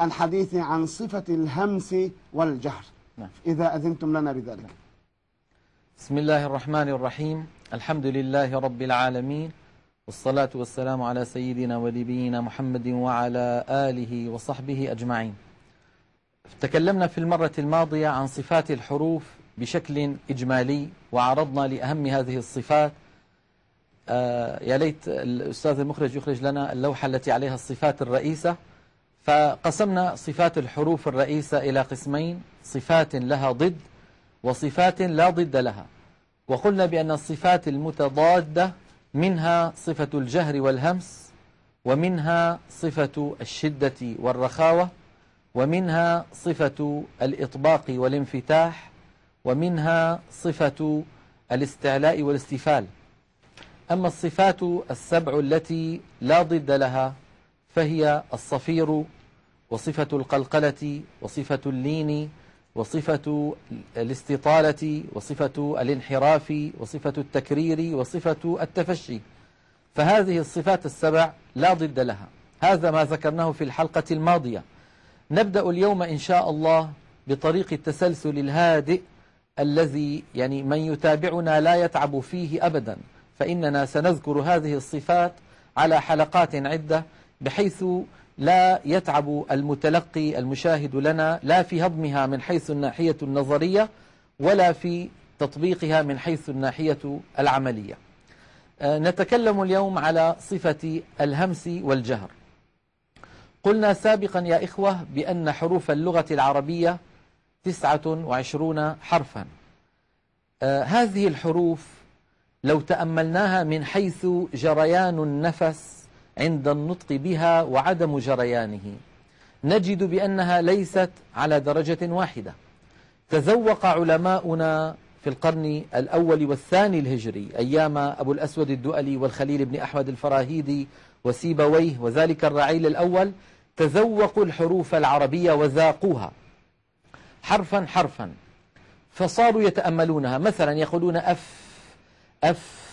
الحديث عن صفة الهمس والجهر. إذا أذنتم لنا بذلك. بسم الله الرحمن الرحيم. الحمد لله رب العالمين، والصلاة والسلام على سيدنا ونبينا محمد وعلى آله وصحبه أجمعين. تكلمنا في المرة الماضية عن صفات الحروف بشكل إجمالي، وعرضنا لأهم هذه الصفات. يا ليت الأستاذ المخرج يخرج لنا اللوحة التي عليها الصفات الرئيسة. فقسمنا صفات الحروف الرئيسة إلى قسمين: صفات لها ضد وصفات لا ضد لها. وقلنا بأن الصفات المتضادة منها صفة الجهر والهمس، ومنها صفة الشدة والرخاوة، ومنها صفة الإطباق والانفتاح، ومنها صفة الاستعلاء والاستفال. أما الصفات السبع التي لا ضد لها فهي الصفير، وصفة القلقلة، وصفة اللين، وصفة الاستطالة، وصفة الانحراف، وصفة التكرير، وصفة التفشي. فهذه الصفات السبع لا ضد لها. هذا ما ذكرناه في الحلقة الماضية. نبدأ اليوم إن شاء الله بطريق التسلسل الهادئ الذي يعني من يتابعنا لا يتعب فيه أبدا، فإننا سنذكر هذه الصفات على حلقات عدة، بحيث لا يتعب المتلقي المشاهد لنا لا في هضمها من حيث الناحية النظرية ولا في تطبيقها من حيث الناحية العملية. نتكلم اليوم على صفة الهمس والجهر. قلنا سابقا يا إخوة بأن حروف اللغة العربية 29 حرفا. هذه الحروف لو تأملناها من حيث جريان النفس عند النطق بها وعدم جريانه نجد بأنها ليست على درجة واحدة. تذوق علماؤنا في القرن الأول والثاني الهجري أيام أبو الأسود الدؤلي والخليل بن أحمد الفراهيدي وسيبويه وذلك الرعيل الأول، تذوقوا الحروف العربية وذاقوها حرفا حرفا، فصاروا يتأملونها. مثلا يقولون أف أف،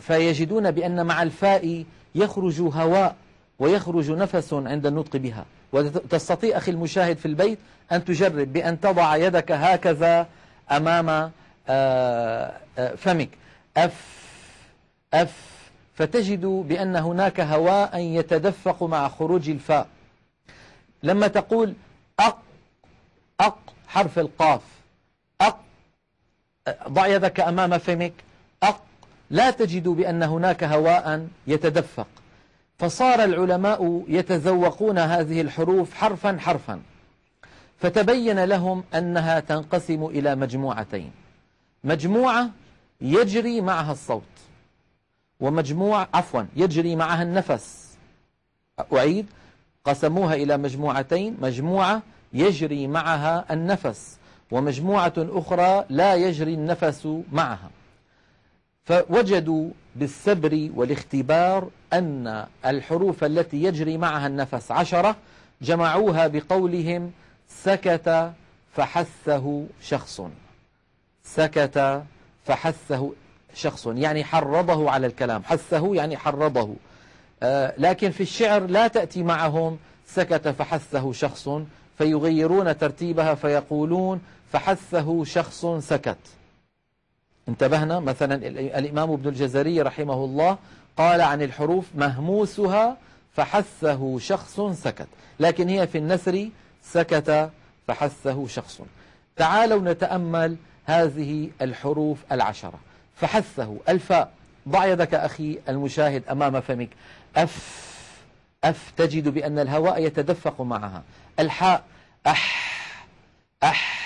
فيجدون بأن مع الفاء يخرج هواء ويخرج نفس عند النطق بها. وتستطيع أخي المشاهد في البيت أن تجرب بأن تضع يدك هكذا أمام فمك أف أف، فتجد بأن هناك هواء يتدفق مع خروج الفاء. لما تقول أق أق، حرف القاف أق، ضع يدك أمام فمك أق، لا تجد بأن هناك هواء يتدفق. فصار العلماء يتذوقون هذه الحروف حرفا حرفا، فتبين لهم أنها تنقسم إلى مجموعتين: مجموعة يجري معها الصوت، ومجموعة يجري معها النفس. أعيد، قسموها إلى مجموعتين: مجموعة يجري معها النفس، ومجموعة أخرى لا يجري النفس معها. فوجدوا بالسبر والاختبار أن الحروف التي يجري معها النفس 10، جمعوها بقولهم سكت فحثه شخص. سكت فحثه شخص يعني حرضه على الكلام، حثه يعني حرضه. لكن في الشعر لا تأتي معهم سكت فحثه شخص، فيغيرون ترتيبها فيقولون فحثه شخص سكت. انتبهنا؟ مثلا الإمام ابن الجزري رحمه الله قال عن الحروف مهموسها فحثه شخص سكت، لكن هي في النثر سكت فحثه شخص. تعالوا نتأمل هذه الحروف 10. فحثه، الفاء، ضع يدك أخي المشاهد أمام فمك أف أف، تجد بأن الهواء يتدفق معها. الحاء أح أح،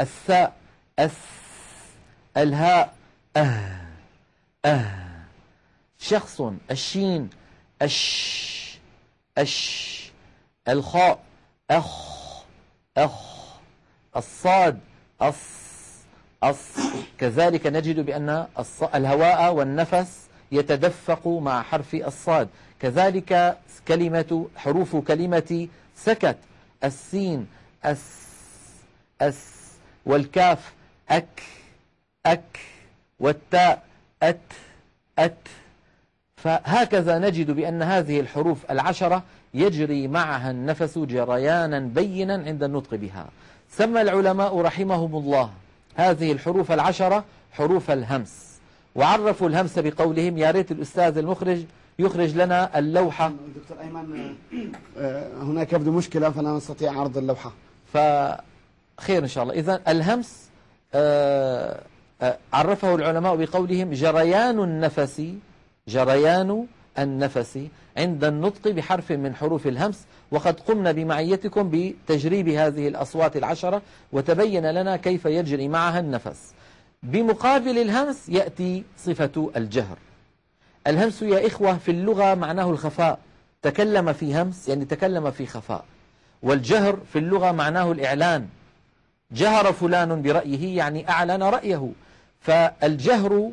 الثاء أس، الهاء أه أه، شخص. الشين أش أش، الخاء أخ أخ، الصاد أص أص. كذلك نجد بأن الهواء والنفس يتدفق مع حرف الصاد. كذلك كلمة حروف كلمة سكت: السين أس أس، والكاف أك أك، والتاء أت أت. فهكذا نجد بأن هذه الحروف 10 يجري معها النفس جريانا بينا عند النطق بها. سمى العلماء رحمهم الله هذه الحروف العشرة حروف الهمس، وعرفوا الهمس بقولهم. يا ريت الأستاذ المخرج يخرج لنا اللوحة. دكتور أيمن هناك يبدو مشكلة فلا نستطيع عرض اللوحة، فخير إن شاء الله. إذن الهمس عرفه العلماء بقولهم جريان النفس عند النطق بحرف من حروف الهمس. وقد قمنا بمعيتكم بتجريب هذه الأصوات العشرة وتبين لنا كيف يجري معها النفس. بمقابل الهمس يأتي صفة الجهر. الهمس يا إخوة في اللغة معناه الخفاء، تكلم في همس يعني تكلم في خفاء. والجهر في اللغة معناه الإعلان، جهر فلان برأيه يعني أعلن رأيه. فالجهر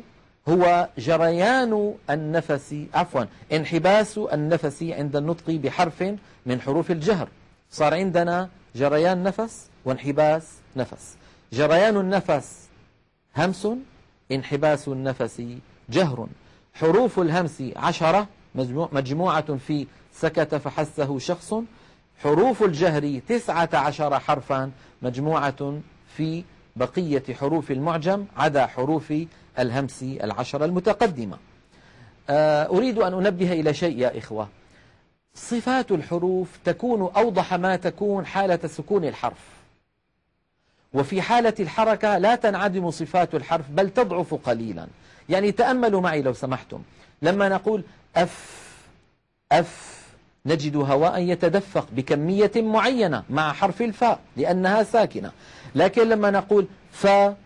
هو جريان النفس، عفوا انحباس النفس عند النطق بحرف من حروف الجهر. صار عندنا جريان نفس وانحباس نفس. جريان النفس همس، انحباس النفس جهر. حروف الهمس 10 مجموعة في سكت فحسه شخص. حروف الجهر 19 حرفا مجموعة في بقية حروف المعجم عدا حروف الهمس 10 المتقدمة. أريد أن أنبه إلى شيء يا إخوة. صفات الحروف تكون أوضح ما تكون حالة سكون الحرف، وفي حالة الحركة لا تنعدم صفات الحرف بل تضعف قليلا. يعني تأملوا معي لو سمحتم، لما نقول أف أف نجد هواء يتدفق بكمية معينة مع حرف الفاء لأنها ساكنة. لكن لما نقول فا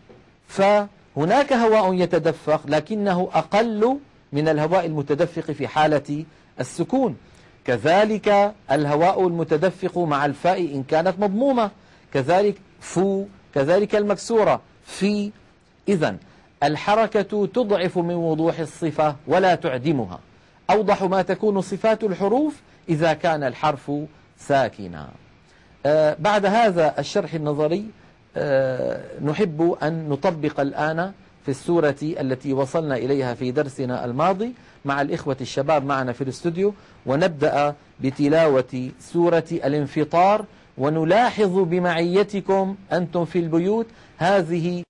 فا هناك هواء يتدفق لكنه أقل من الهواء المتدفق في حالة السكون. كذلك الهواء المتدفق مع الفاء إن كانت مضمومة، كذلك فو، كذلك المكسورة في. إذن الحركة تضعف من وضوح الصفة ولا تعدمها. أوضح ما تكون صفات الحروف إذا كان الحرف ساكنا. بعد هذا الشرح النظري نحب أن نطبق الآن في السورة التي وصلنا إليها في درسنا الماضي مع الإخوة الشباب معنا في الاستوديو، ونبدأ بتلاوة سورة الانفطار. ونلاحظ بمعيتكم أنتم في البيوت هذه